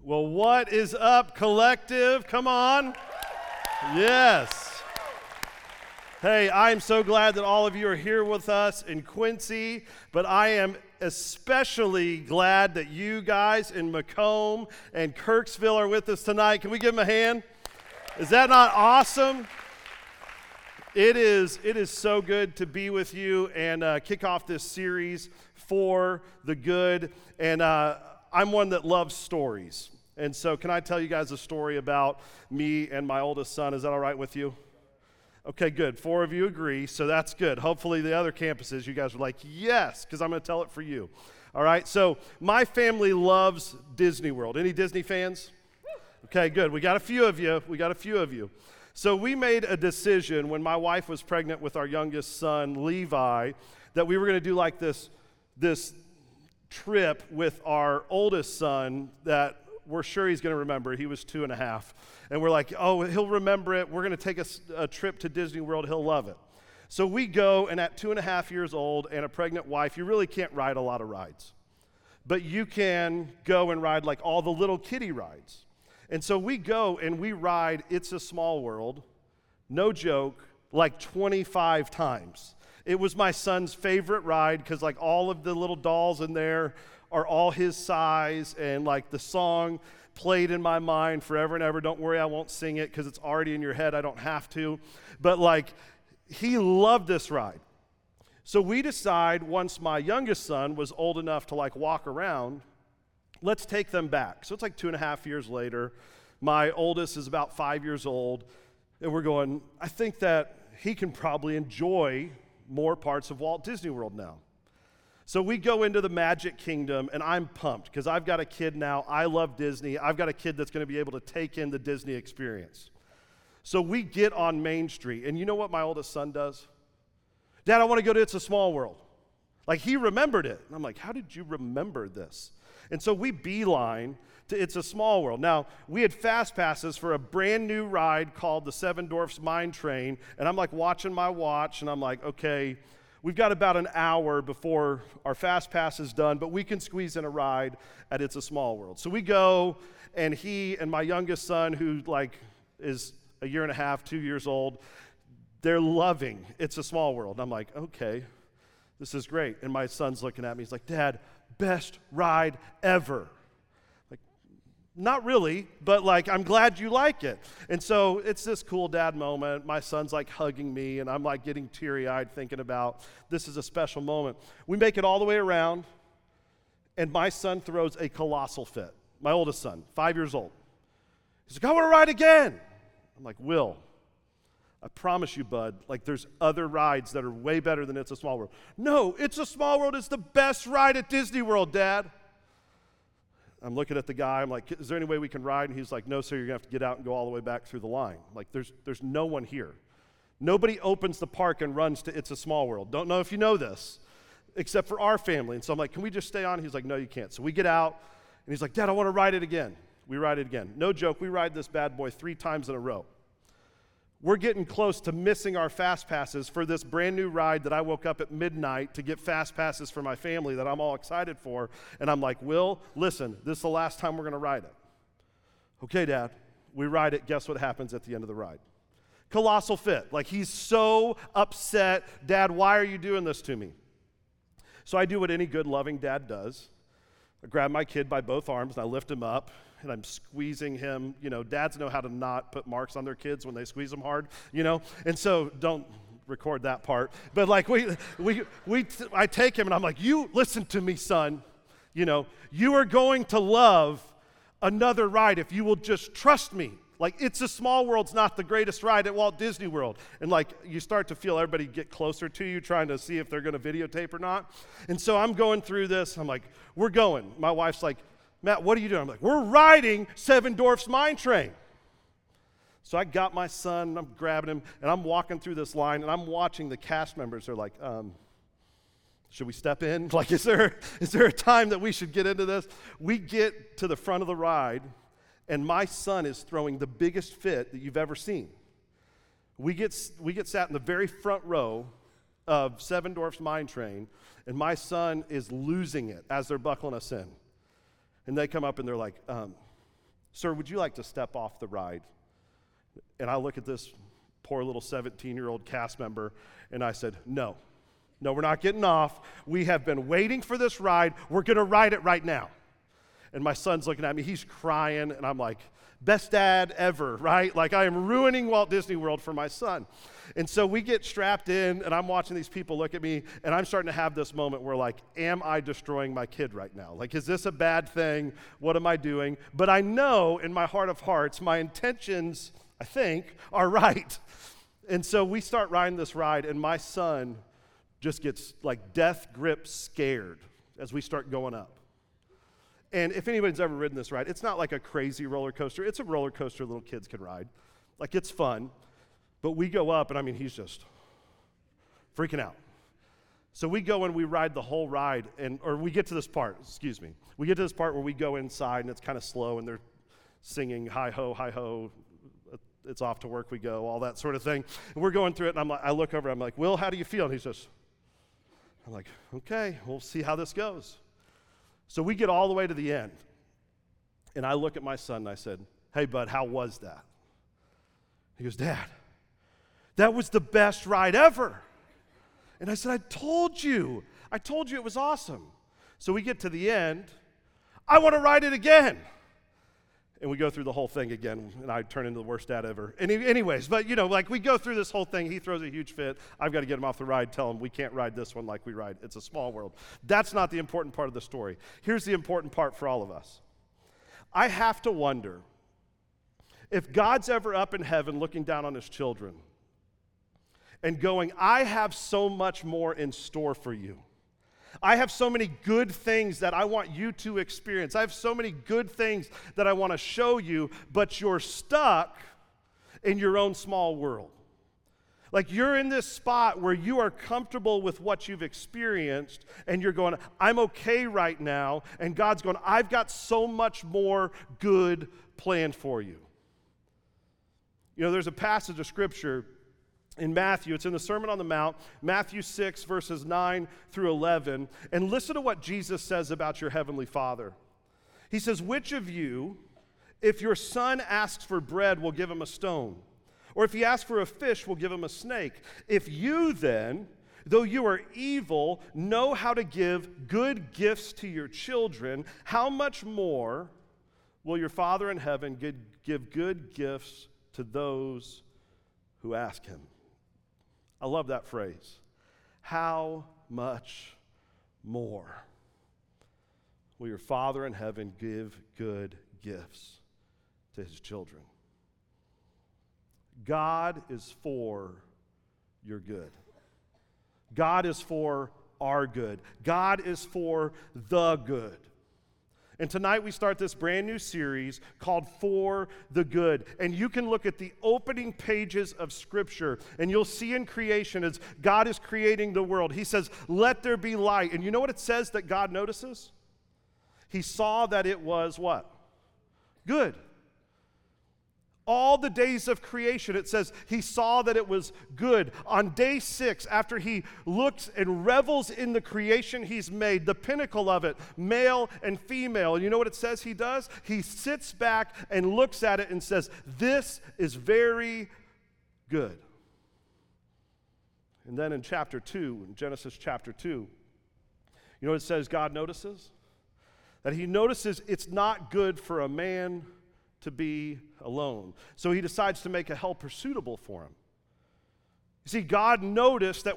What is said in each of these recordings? Well, what is up, collective? Come on. Yes. Hey, I'm so glad that all of you are here with us in Quincy, but I am especially glad that you guys in Macomb and Kirksville are with us tonight. Can we give them a hand? Is that not awesome? It is so good to be with you and kick off this series, For the Good, and I'm one that loves stories, and so can I tell you guys a story about me and my oldest son? Is that all right with you? Okay, good. 4 of you agree, so that's good. Hopefully the other campuses, you guys are like, yes, because I'm going to tell it for you. All right, so my family loves Disney World. Any Disney fans? Okay, good. We got a few of you. So we made a decision when my wife was pregnant with our youngest son, Levi, that we were going to do like this trip with our oldest son that we're sure he's going to remember. He was 2.5. And we're like, oh, he'll remember it. We're going to take a trip to Disney World. He'll love it. So we go, and at 2.5 years old and a pregnant wife, you really can't ride a lot of rides. But you can go and ride like all the little kiddie rides. And so we go and we ride It's a Small World, no joke, like 25 times. It was my son's favorite ride because like all of the little dolls in there are all his size, and like the song played in my mind forever and ever. Don't worry, I won't sing it because it's already in your head. I don't have to. But like he loved this ride. So we decide once my youngest son was old enough to like walk around, let's take them back. So it's like 2.5 years later. My oldest is about 5 years old, and we're going, I think that he can probably enjoy more parts of Walt Disney World now. So we go into the Magic Kingdom, and I'm pumped because I've got a kid now. I love Disney. I've got a kid that's going to be able to take in the Disney experience. So we get on Main Street, and you know what my oldest son does? Dad, I want to go to It's a Small World. Like, he remembered it. And I'm like, how did you remember this? And so we beeline to It's a Small World. Now, we had fast passes for a brand new ride called the Seven Dwarfs Mine Train, and I'm like watching my watch, and I'm like, okay, we've got about an hour before our fast pass is done, but we can squeeze in a ride at It's a Small World. So we go, and he and my youngest son, who like is 1.5, 2 years old, they're loving It's a Small World. And I'm like, okay, this is great. And my son's looking at me, he's like, Dad, best ride ever. Like, not really, but like, I'm glad you like it. And so it's this cool dad moment. My son's like hugging me, and I'm like getting teary-eyed thinking about this is a special moment. We make it all the way around, and my son throws a colossal fit. My oldest son, 5 years old. He's like, I want to ride again. I'm like, Will, I promise you, bud, like there's other rides that are way better than It's a Small World. No, It's a Small World is the best ride at Disney World, Dad. I'm looking at the guy. I'm like, is there any way we can ride? And he's like, no, sir, you're going to have to get out and go all the way back through the line. Like, there's no one here. Nobody opens the park and runs to It's a Small World. Don't know if you know this, except for our family. And so I'm like, can we just stay on? He's like, no, you can't. So we get out, and he's like, Dad, I want to ride it again. We ride it again. No joke, we ride this bad boy 3 times in a row. We're getting close to missing our fast passes for this brand new ride that I woke up at midnight to get fast passes for my family that I'm all excited for. And I'm like, Will, listen, this is the last time we're going to ride it. Okay, Dad, we ride it. Guess what happens at the end of the ride? Colossal fit. Like, he's so upset. Dad, why are you doing this to me? So I do what any good loving dad does. I grab my kid by both arms and I lift him up. And I'm squeezing him. You know, dads know how to not put marks on their kids when they squeeze them hard, you know? And so don't record that part. But like I take him and I'm like, you listen to me, son. You know, you are going to love another ride if you will just trust me. Like, It's a Small World's not the greatest ride at Walt Disney World. And like, you start to feel everybody get closer to you trying to see if they're going to videotape or not. And so I'm going through this. I'm like, we're going. My wife's like, Matt, what are you doing? I'm like, we're riding Seven Dwarfs Mine Train. So I got my son, and I'm grabbing him, and I'm walking through this line, and I'm watching the cast members. They're like, should we step in? Like, is there a time that we should get into this? We get to the front of the ride, and my son is throwing the biggest fit that you've ever seen. We get sat in the very front row of Seven Dwarfs Mine Train, and my son is losing it as they're buckling us in. And they come up and they're like, Sir, would you like to step off the ride? And I look at this poor little 17-year-old cast member, and I said, no, we're not getting off. We have been waiting for this ride. We're going to ride it right now. And my son's looking at me. He's crying, and I'm like, best dad ever, right? Like, I am ruining Walt Disney World for my son. And so we get strapped in, and I'm watching these people look at me, and I'm starting to have this moment where, like, am I destroying my kid right now? Like, is this a bad thing? What am I doing? But I know in my heart of hearts, my intentions, I think, are right. And so we start riding this ride, and my son just gets, like, death grip scared as we start going up. And if anybody's ever ridden this ride, it's not like a crazy roller coaster. It's a roller coaster little kids can ride. Like, it's fun. But we go up, and I mean, he's just freaking out. So we go and we ride the whole ride, or we get to this part, We get to this part where we go inside, and it's kind of slow, and they're singing, hi-ho, hi-ho, it's off to work we go, all that sort of thing. And we're going through it, and I look over, I'm like, Will, how do you feel? And he's just, I'm like, okay, we'll see how this goes. So we get all the way to the end, and I look at my son, and I said, hey, bud, how was that? He goes, Dad, that was the best ride ever. And I said, I told you it was awesome. So we get to the end, I want to ride it again. And we go through the whole thing again, and I turn into the worst dad ever. Anyways, but, you know, like, we go through this whole thing. He throws a huge fit. I've got to get him off the ride, tell him we can't ride this one like we ride It's a Small World. That's not the important part of the story. Here's the important part for all of us. I have to wonder if God's ever up in heaven looking down on his children and going, I have so much more in store for you. I have so many good things that I want you to experience. I have so many good things that I want to show you, but you're stuck in your own small world. Like, you're in this spot where you are comfortable with what you've experienced, and you're going, I'm okay right now, and God's going, I've got so much more good planned for you. You know, there's a passage of Scripture in Matthew, it's in the Sermon on the Mount, Matthew 6, verses 9 through 11. And listen to what Jesus says about your heavenly Father. He says, which of you, if your son asks for bread, will give him a stone? Or if he asks for a fish, will give him a snake? If you then, though you are evil, know how to give good gifts to your children, how much more will your Father in heaven give good gifts to those who ask him? I love that phrase. How much more will your Father in heaven give good gifts to his children? God is for your good. God is for our good. God is for the good. And tonight we start this brand new series called For the Good. And you can look at the opening pages of Scripture, and you'll see in creation as God is creating the world. He says, let there be light. And you know what it says that God notices? He saw that it was what? Good. All the days of creation, it says, he saw that it was good. On day 6, after he looks and revels in the creation he's made, the pinnacle of it, male and female, and you know what it says he does? He sits back and looks at it and says, this is very good. And then in chapter 2, in Genesis chapter 2, you know what it says God notices? That he notices it's not good for a man to be alone. So he decides to make a helper suitable for him. You see, God noticed that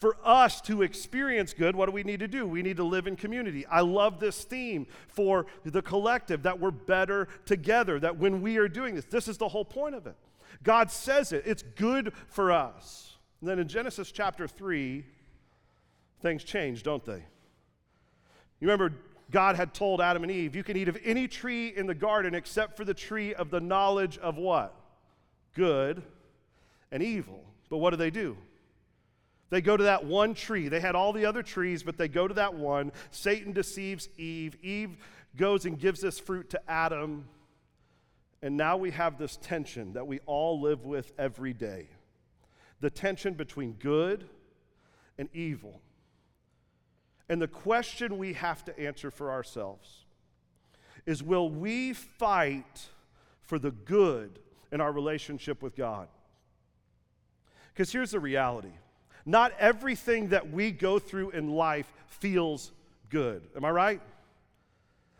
for us to experience good, what do we need to do? We need to live in community. I love this theme for the collective, that we're better together, that when we are doing this is the whole point of it. God says it. It's good for us. And then in Genesis chapter 3, things change, don't they? You remember, God had told Adam and Eve, you can eat of any tree in the garden except for the tree of the knowledge of what? Good and evil. But what do? They go to that one tree. They had all the other trees, but they go to that one. Satan deceives Eve. Eve goes and gives this fruit to Adam. And now we have this tension that we all live with every day. The tension between good and evil. And the question we have to answer for ourselves is, will we fight for the good in our relationship with God. Because here's the reality. Not everything that we go through in life feels good. Am I right?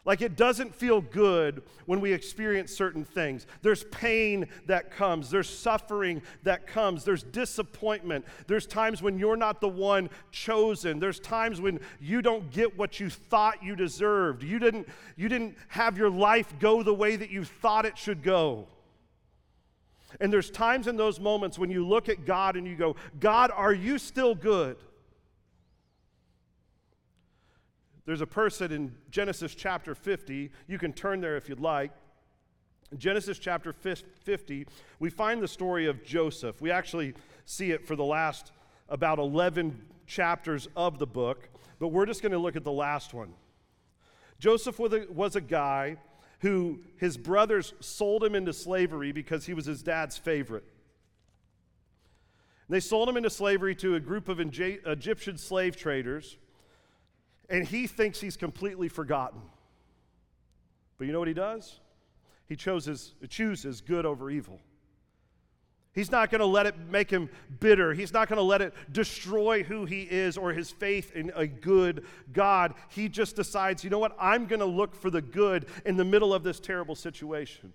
Like, it doesn't feel good when we experience certain things. There's pain that comes. There's suffering that comes. There's disappointment. There's times when you're not the one chosen. There's times when you don't get what you thought you deserved. You didn't have your life go the way that you thought it should go. And there's times in those moments when you look at God and you go, God, are you still good? There's a person in Genesis chapter 50. You can turn there if you'd like. In Genesis chapter 50, we find the story of Joseph. We actually see it for the last about 11 chapters of the book, but we're just going to look at the last one. Joseph was a guy who his brothers sold him into slavery because he was his dad's favorite. They sold him into slavery to a group of Egyptian slave traders. And he thinks he's completely forgotten. But you know what he does? He chooses good over evil. He's not going to let it make him bitter. He's not going to let it destroy who he is or his faith in a good God. He just decides, you know what? I'm going to look for the good in the middle of this terrible situation.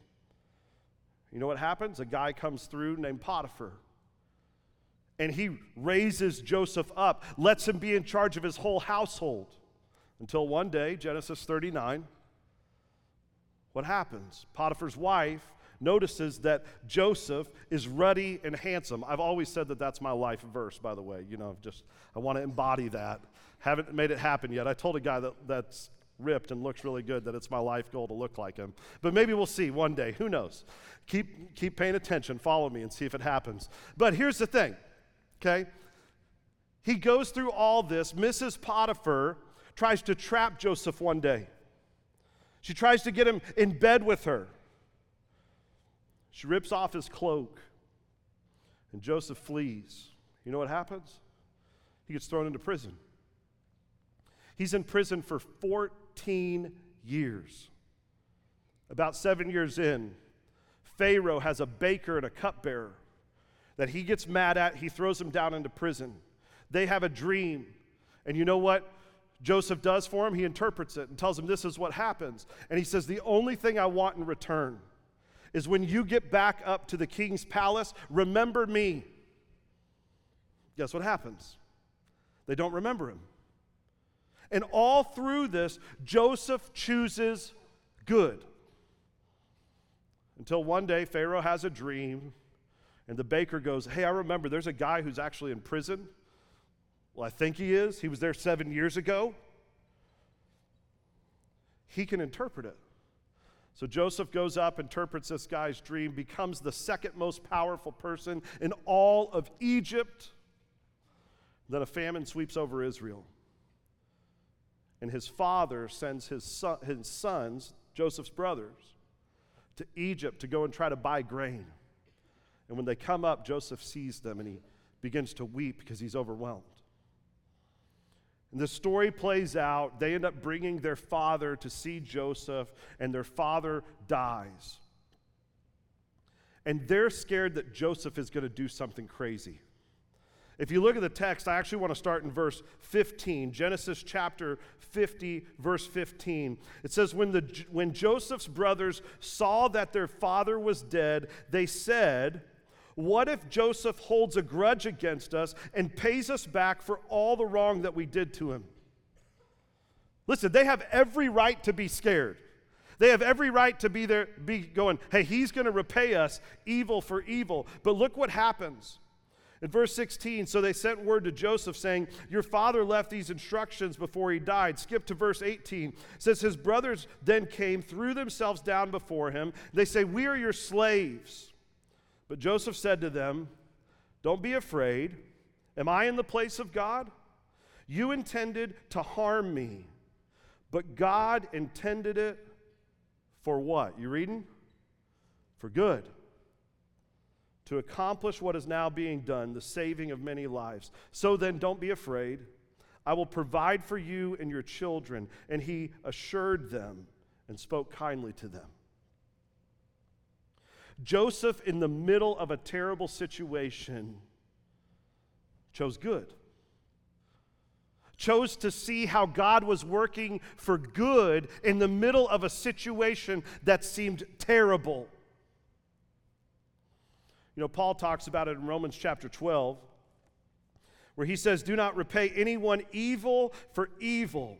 You know what happens? A guy comes through named Potiphar. And he raises Joseph up, lets him be in charge of his whole household. Until one day, Genesis 39, what happens? Potiphar's wife notices that Joseph is ruddy and handsome. I've always said that that's my life verse, by the way. You know, I want to embody that. Haven't made it happen yet. I told a guy that's ripped and looks really good that it's my life goal to look like him. But maybe we'll see one day. Who knows? Keep paying attention. Follow me and see if it happens. But here's the thing. Okay, he goes through all this. Mrs. Potiphar tries to trap Joseph one day. She tries to get him in bed with her. She rips off his cloak, and Joseph flees. You know what happens? He gets thrown into prison. He's in prison for 14 years. About 7 years in, Pharaoh has a baker and a cupbearer that he gets mad at. He throws him down into prison. They have a dream. And you know what Joseph does for him? He interprets it and tells him this is what happens. And he says, the only thing I want in return is when you get back up to the king's palace, remember me. Guess what happens? They don't remember him. And all through this, Joseph chooses good. Until one day, Pharaoh has a dream. And the baker goes, hey, I remember there's a guy who's actually in prison. Well, I think he is. He was there 7 years ago. He can interpret it. So Joseph goes up, interprets this guy's dream, becomes the second most powerful person in all of Egypt. Then a famine sweeps over Israel. And his father sends his sons, Joseph's brothers, to Egypt to go and try to buy grain. And when they come up, Joseph sees them and he begins to weep because he's overwhelmed. And the story plays out. They end up bringing their father to see Joseph, and their father dies. And they're scared that Joseph is going to do something crazy. If you look at the text, I actually want to start in verse 15, Genesis chapter 50, verse 15. It says, when Joseph's brothers saw that their father was dead, they said, what if Joseph holds a grudge against us and pays us back for all the wrong that we did to him? Listen, they have every right to be scared. They have every right to be going, hey, he's going to repay us evil for evil. But look what happens. In verse 16, so they sent word to Joseph saying, your father left these instructions before he died. Skip to verse 18. It says, his brothers then came, threw themselves down before him. They say, we are your slaves. But Joseph said to them, don't be afraid. Am I in the place of God? You intended to harm me, but God intended it for what? You reading? For good. To accomplish what is now being done, the saving of many lives. So then, don't be afraid. I will provide for you and your children. And he assured them and spoke kindly to them. Joseph, in the middle of a terrible situation, chose good. Chose to see how God was working for good in the middle of a situation that seemed terrible. You know, Paul talks about it in Romans chapter 12, where he says, "Do not repay anyone evil for evil.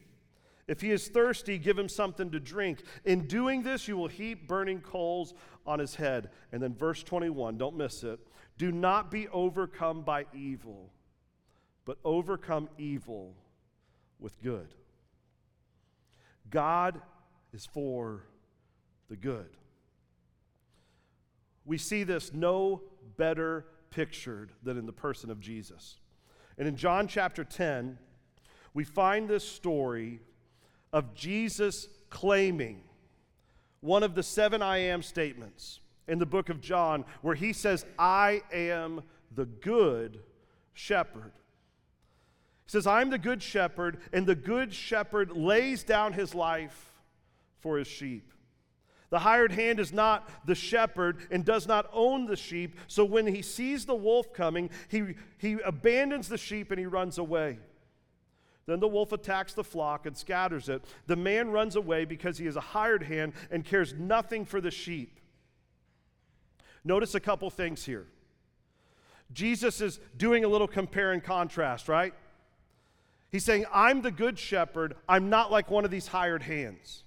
If he is thirsty, give him something to drink. In doing this, you will heap burning coals on his head." And then verse 21, don't miss it. "Do not be overcome by evil, but overcome evil with good." God is for the good. We see this no better pictured than in the person of Jesus. And in John chapter 10, we find this story of Jesus claiming one of the 7 I am statements in the book of John, where he says, "I am the good shepherd." He says, "I'm the good shepherd, and the good shepherd lays down his life for his sheep. The hired hand is not the shepherd and does not own the sheep, so when he sees the wolf coming, he abandons the sheep and he runs away. Then the wolf attacks the flock and scatters it. The man runs away because he is a hired hand and cares nothing for the sheep." Notice a couple things here. Jesus is doing a little compare and contrast, right? He's saying, "I'm the good shepherd. I'm not like one of these hired hands."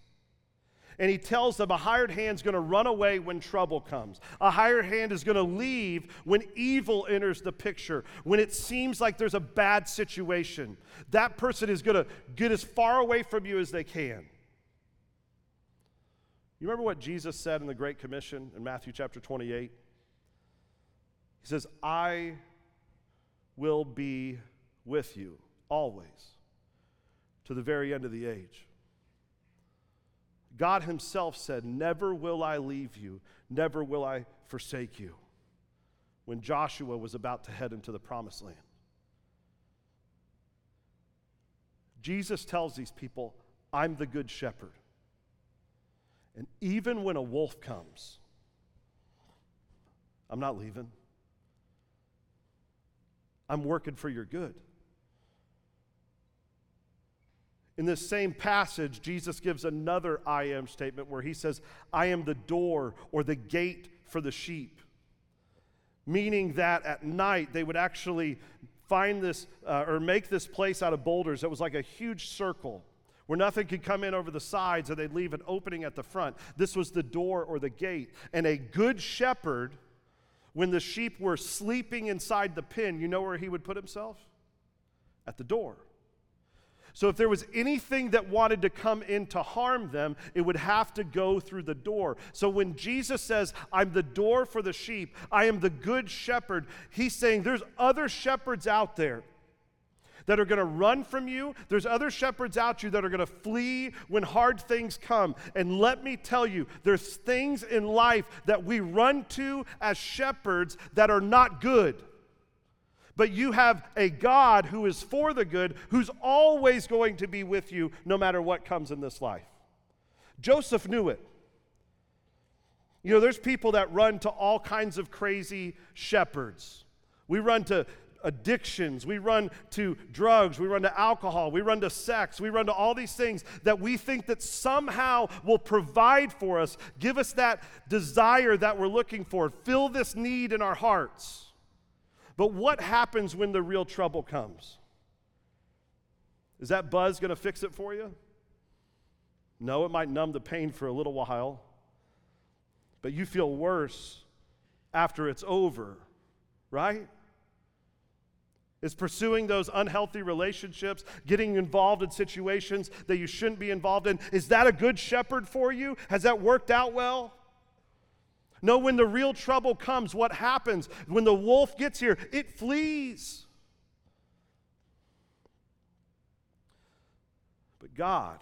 And he tells them a hired hand's going to run away when trouble comes. A hired hand is going to leave when evil enters the picture, when it seems like there's a bad situation. That person is going to get as far away from you as they can. You remember what Jesus said in the Great Commission in Matthew chapter 28? He says, "I will be with you always to the very end of the age." God himself said, "Never will I leave you, never will I forsake you," when Joshua was about to head into the promised land. Jesus tells these people, "I'm the good shepherd." And even when a wolf comes, I'm not leaving. I'm working for your good. In this same passage, Jesus gives another I am statement where he says, "I am the door or the gate for the sheep," meaning that at night they would actually find this or make this place out of boulders. It was like a huge circle where nothing could come in over the sides, and they'd leave an opening at the front. This was the door or the gate. And a good shepherd, when the sheep were sleeping inside the pen, you know where he would put himself? At the door. So if there was anything that wanted to come in to harm them, it would have to go through the door. So when Jesus says, "I'm the door for the sheep, I am the good shepherd," he's saying there's other shepherds out there that are going to run from you. There's other shepherds out there that are going to flee when hard things come. And let me tell you, there's things in life that we run to as shepherds that are not good. But you have a God who is for the good, who's always going to be with you no matter what comes in this life. Joseph knew it. You know, there's people that run to all kinds of crazy shepherds. We run to addictions. We run to drugs. We run to alcohol. We run to sex. We run to all these things that we think that somehow will provide for us, give us that desire that we're looking for, fill this need in our hearts. But what happens when the real trouble comes? Is that buzz going to fix it for you? No, it might numb the pain for a little while, but you feel worse after it's over, right? It's pursuing those unhealthy relationships, getting involved in situations that you shouldn't be involved in. Is that a good shepherd for you? Has that worked out well? No, when the real trouble comes, what happens? When the wolf gets here, it flees. But God,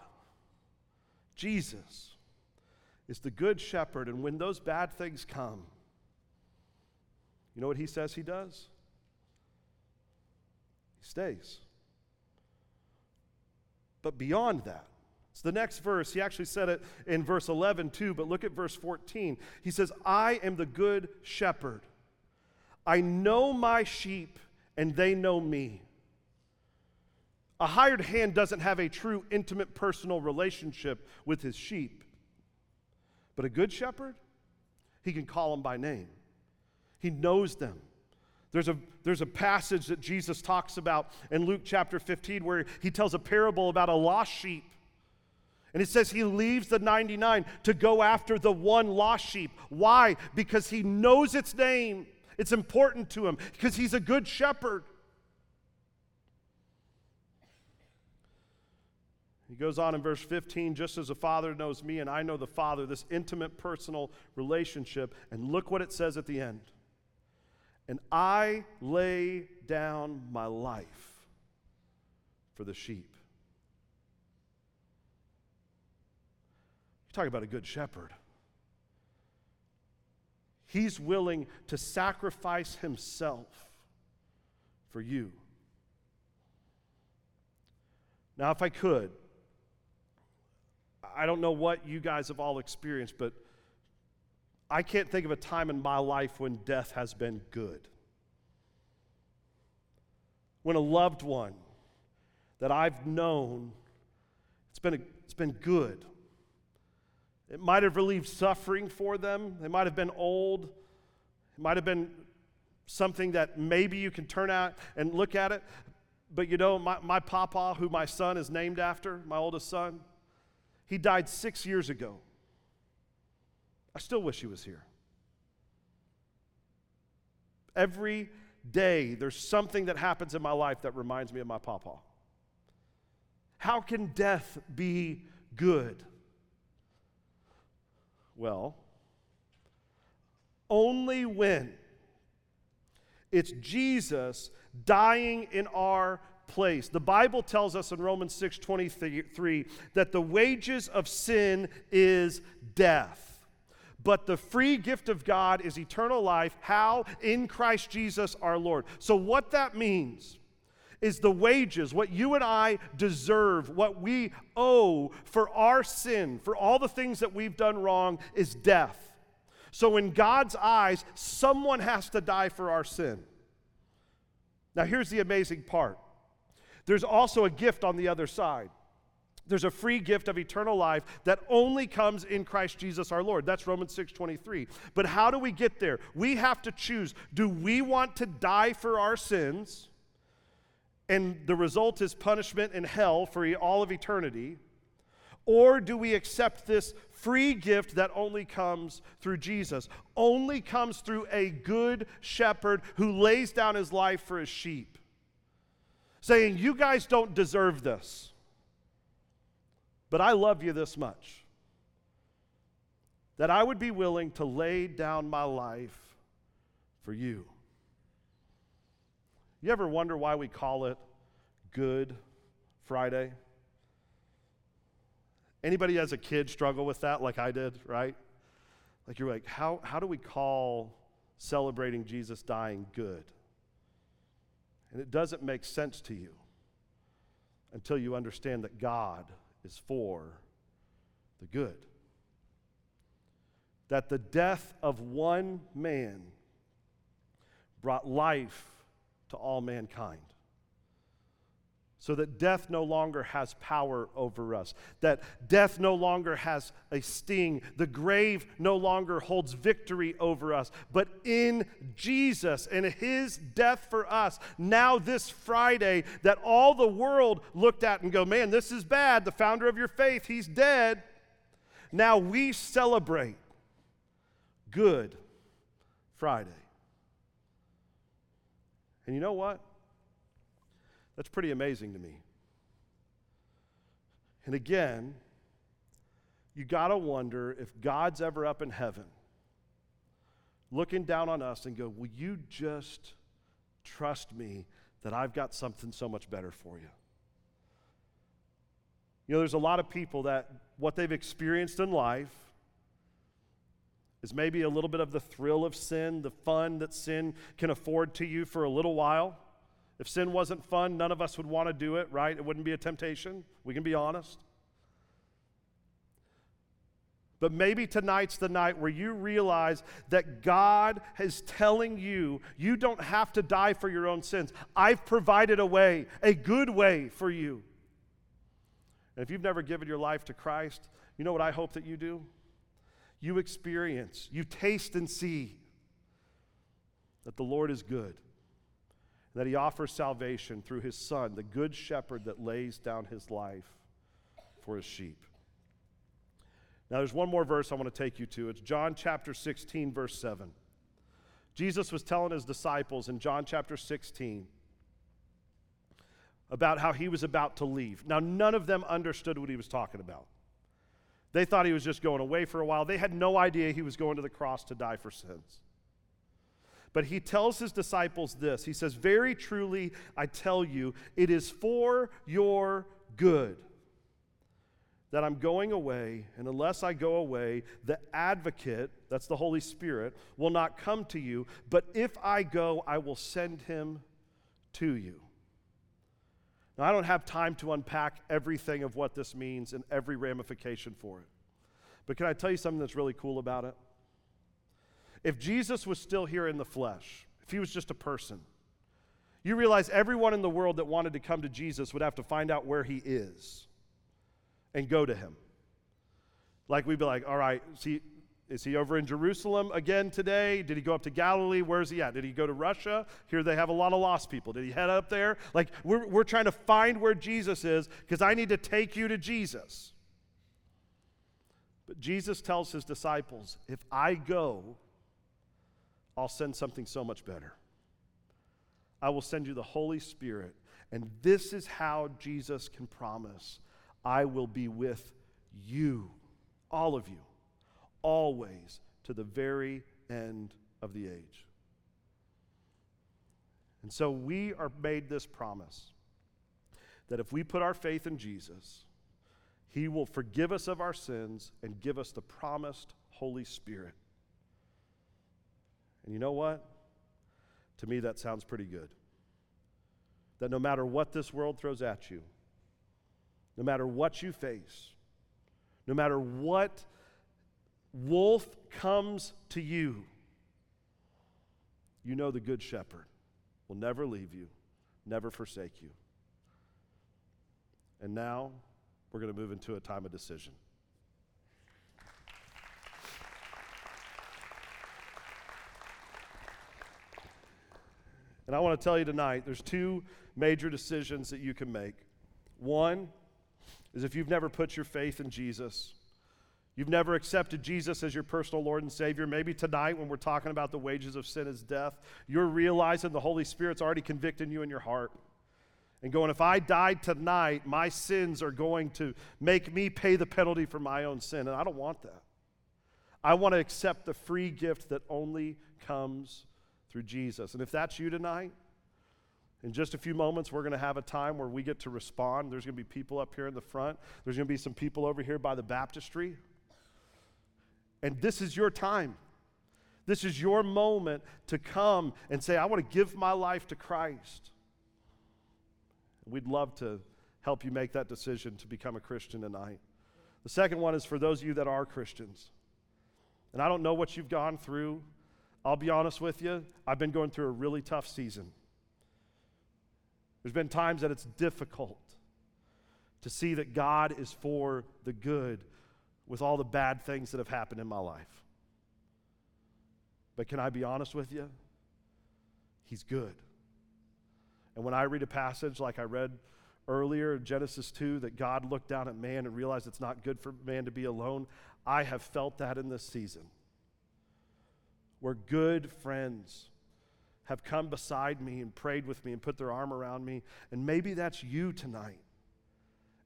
Jesus, is the good shepherd. And when those bad things come, you know what he says he does? He stays. But beyond that, it's the next verse. He actually said it in verse 11 too, but look at verse 14. He says, I am the good shepherd. I know my sheep, and they know me. A hired hand doesn't have a true, intimate, personal relationship with his sheep. But a good shepherd, he can call them by name. He knows them. There's a passage that Jesus talks about in Luke chapter 15 where he tells a parable about a lost sheep. And it says he leaves the 99 to go after the one lost sheep. Why? Because he knows its name. It's important to him because he's a good shepherd. He goes on in verse 15, just as the Father knows me and I know the Father, this intimate personal relationship. And look what it says at the end. And I lay down my life for the sheep. You talk about a good shepherd. He's willing to sacrifice himself for you. Now, if I could, I don't know what you guys have all experienced, but I can't think of a time in my life when death has been good. When a loved one that I've known, it's been good. It might have relieved suffering for them. They might have been old. It might have been something that maybe you can turn out and look at it. But you know, my papa, who my son is named after, my oldest son, he died 6 years ago. I still wish he was here. Every day there's something that happens in my life that reminds me of my papa. How can death be good? Well, only when it's Jesus dying in our place. The Bible tells us in Romans 6:23 that the wages of sin is death, but the free gift of God is eternal life. How? In Christ Jesus our Lord. So what that means is the wages, what you and I deserve, what we owe for our sin, for all the things that we've done wrong, is death. So in God's eyes, someone has to die for our sin. Now here's the amazing part. There's also a gift on the other side. There's a free gift of eternal life that only comes in Christ Jesus our Lord. That's Romans 6:23. But how do we get there? We have to choose. Do we want to die for our sins? And the result is punishment in hell for all of eternity? Or do we accept this free gift that only comes through Jesus, only comes through a good shepherd who lays down his life for his sheep, saying, you guys don't deserve this, but I love you this much, that I would be willing to lay down my life for you. You ever wonder why we call it Good Friday? Anybody as a kid struggle with that like I did, right? Like you're like, how do we call celebrating Jesus dying good? And it doesn't make sense to you until you understand that God is for the good. That the death of one man brought life to all mankind, so that death no longer has power over us, that death no longer has a sting, the grave no longer holds victory over us, but in Jesus and his death for us, now this Friday that all the world looked at and go, man, this is bad, the founder of your faith, he's dead. Now we celebrate Good Friday. And you know what? That's pretty amazing to me. And again, you got to wonder if God's ever up in heaven looking down on us and go, will you just trust me that I've got something so much better for you? You You know, there's a lot of people that what they've experienced in life is maybe a little bit of the thrill of sin, the fun that sin can afford to you for a little while. If sin wasn't fun, none of us would want to do it, right? It wouldn't be a temptation. We can be honest. But maybe tonight's the night where you realize that God is telling you, you don't have to die for your own sins. I've provided a way, a good way for you. And if you've never given your life to Christ, you know what I hope that you do? You experience, you taste and see that the Lord is good, that He offers salvation through His Son, the good shepherd that lays down His life for His sheep. Now there's one more verse I want to take you to. It's John chapter 16, verse 7. Jesus was telling His disciples in John chapter 16 about how He was about to leave. Now none of them understood what He was talking about. They thought He was just going away for a while. They had no idea He was going to the cross to die for sins. But He tells His disciples this. He says, "Very truly, I tell you, it is for your good that I'm going away, and unless I go away, the advocate," that's the Holy Spirit, "will not come to you. But if I go, I will send Him to you." Now, I don't have time to unpack everything of what this means and every ramification for it. But can I tell you something that's really cool about it? If Jesus was still here in the flesh, if He was just a person, you realize everyone in the world that wanted to come to Jesus would have to find out where He is and go to Him. Like, we'd be like, all right, is he over in Jerusalem again today? Did He go up to Galilee? Where's He at? Did He go to Russia? Here they have a lot of lost people. Did He head up there? Like, we're trying to find where Jesus is because I need to take you to Jesus. But Jesus tells His disciples, if I go, I'll send something so much better. I will send you the Holy Spirit. And this is how Jesus can promise, I will be with you, all of you, always, to the very end of the age. And so we are made this promise that if we put our faith in Jesus, He will forgive us of our sins and give us the promised Holy Spirit. And you know what? To me, that sounds pretty good. That no matter what this world throws at you, no matter what you face, no matter what wolf comes to you, you know the Good Shepherd will never leave you, never forsake you. And now we're going to move into a time of decision. And I want to tell you tonight, there's two major decisions that you can make. One is if you've never put your faith in Jesus, you've never accepted Jesus as your personal Lord and Savior. Maybe tonight when we're talking about the wages of sin is death, you're realizing the Holy Spirit's already convicting you in your heart and going, if I died tonight, my sins are going to make me pay the penalty for my own sin, and I don't want that. I want to accept the free gift that only comes through Jesus. And if that's you tonight, in just a few moments, we're going to have a time where we get to respond. There's going to be people up here in the front. There's going to be some people over here by the baptistry. And this is your time. This is your moment to come and say, I want to give my life to Christ. We'd love to help you make that decision to become a Christian tonight. The second one is for those of you that are Christians. And I don't know what you've gone through. I'll be honest with you, I've been going through a really tough season. There's been times that it's difficult to see that God is for the good with all the bad things that have happened in my life. But can I be honest with you? He's good. And when I read a passage like I read earlier in Genesis 2, that God looked down at man and realized it's not good for man to be alone, I have felt that in this season, where good friends have come beside me and prayed with me and put their arm around me. And maybe that's you tonight.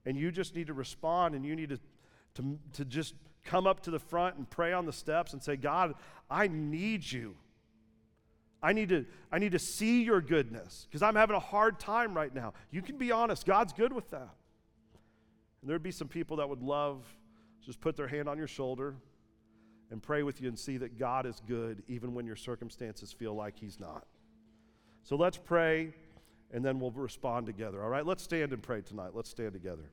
And you just need to respond, and you need to just come up to the front and pray on the steps and say, God, I need you. I need to see your goodness because I'm having a hard time right now. You can be honest. God's good with that. And there'd be some people that would love just put their hand on your shoulder and pray with you and see that God is good even when your circumstances feel like he's not. So let's pray and then we'll respond together. All right, let's stand and pray tonight. Let's stand together.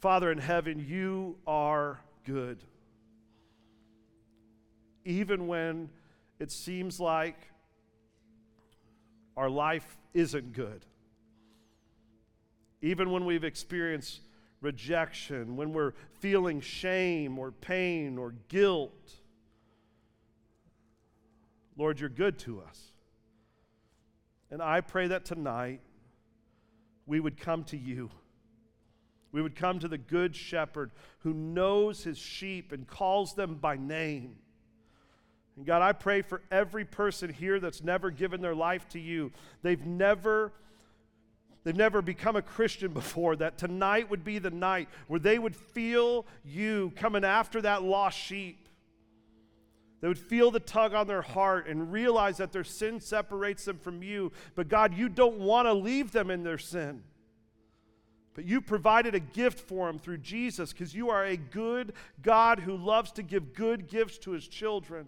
Father in heaven, you are good. Even when it seems like our life isn't good, even when we've experienced rejection, when we're feeling shame or pain or guilt, Lord, you're good to us. And I pray that tonight we would come to you. We would come to the good shepherd who knows his sheep and calls them by name. And God, I pray for every person here that's never given their life to you. They've never become a Christian before, that tonight would be the night where they would feel you coming after that lost sheep. They would feel the tug on their heart and realize that their sin separates them from you. But God, you don't want to leave them in their sin. But you provided a gift for them through Jesus, because you are a good God who loves to give good gifts to his children.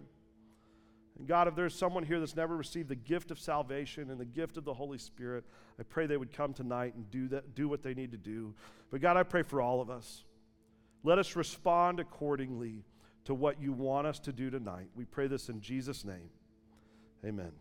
And God, if there's someone here that's never received the gift of salvation and the gift of the Holy Spirit, I pray they would come tonight and do what they need to do. But God, I pray for all of us. Let us respond accordingly to what you want us to do tonight. We pray this in Jesus' name. Amen.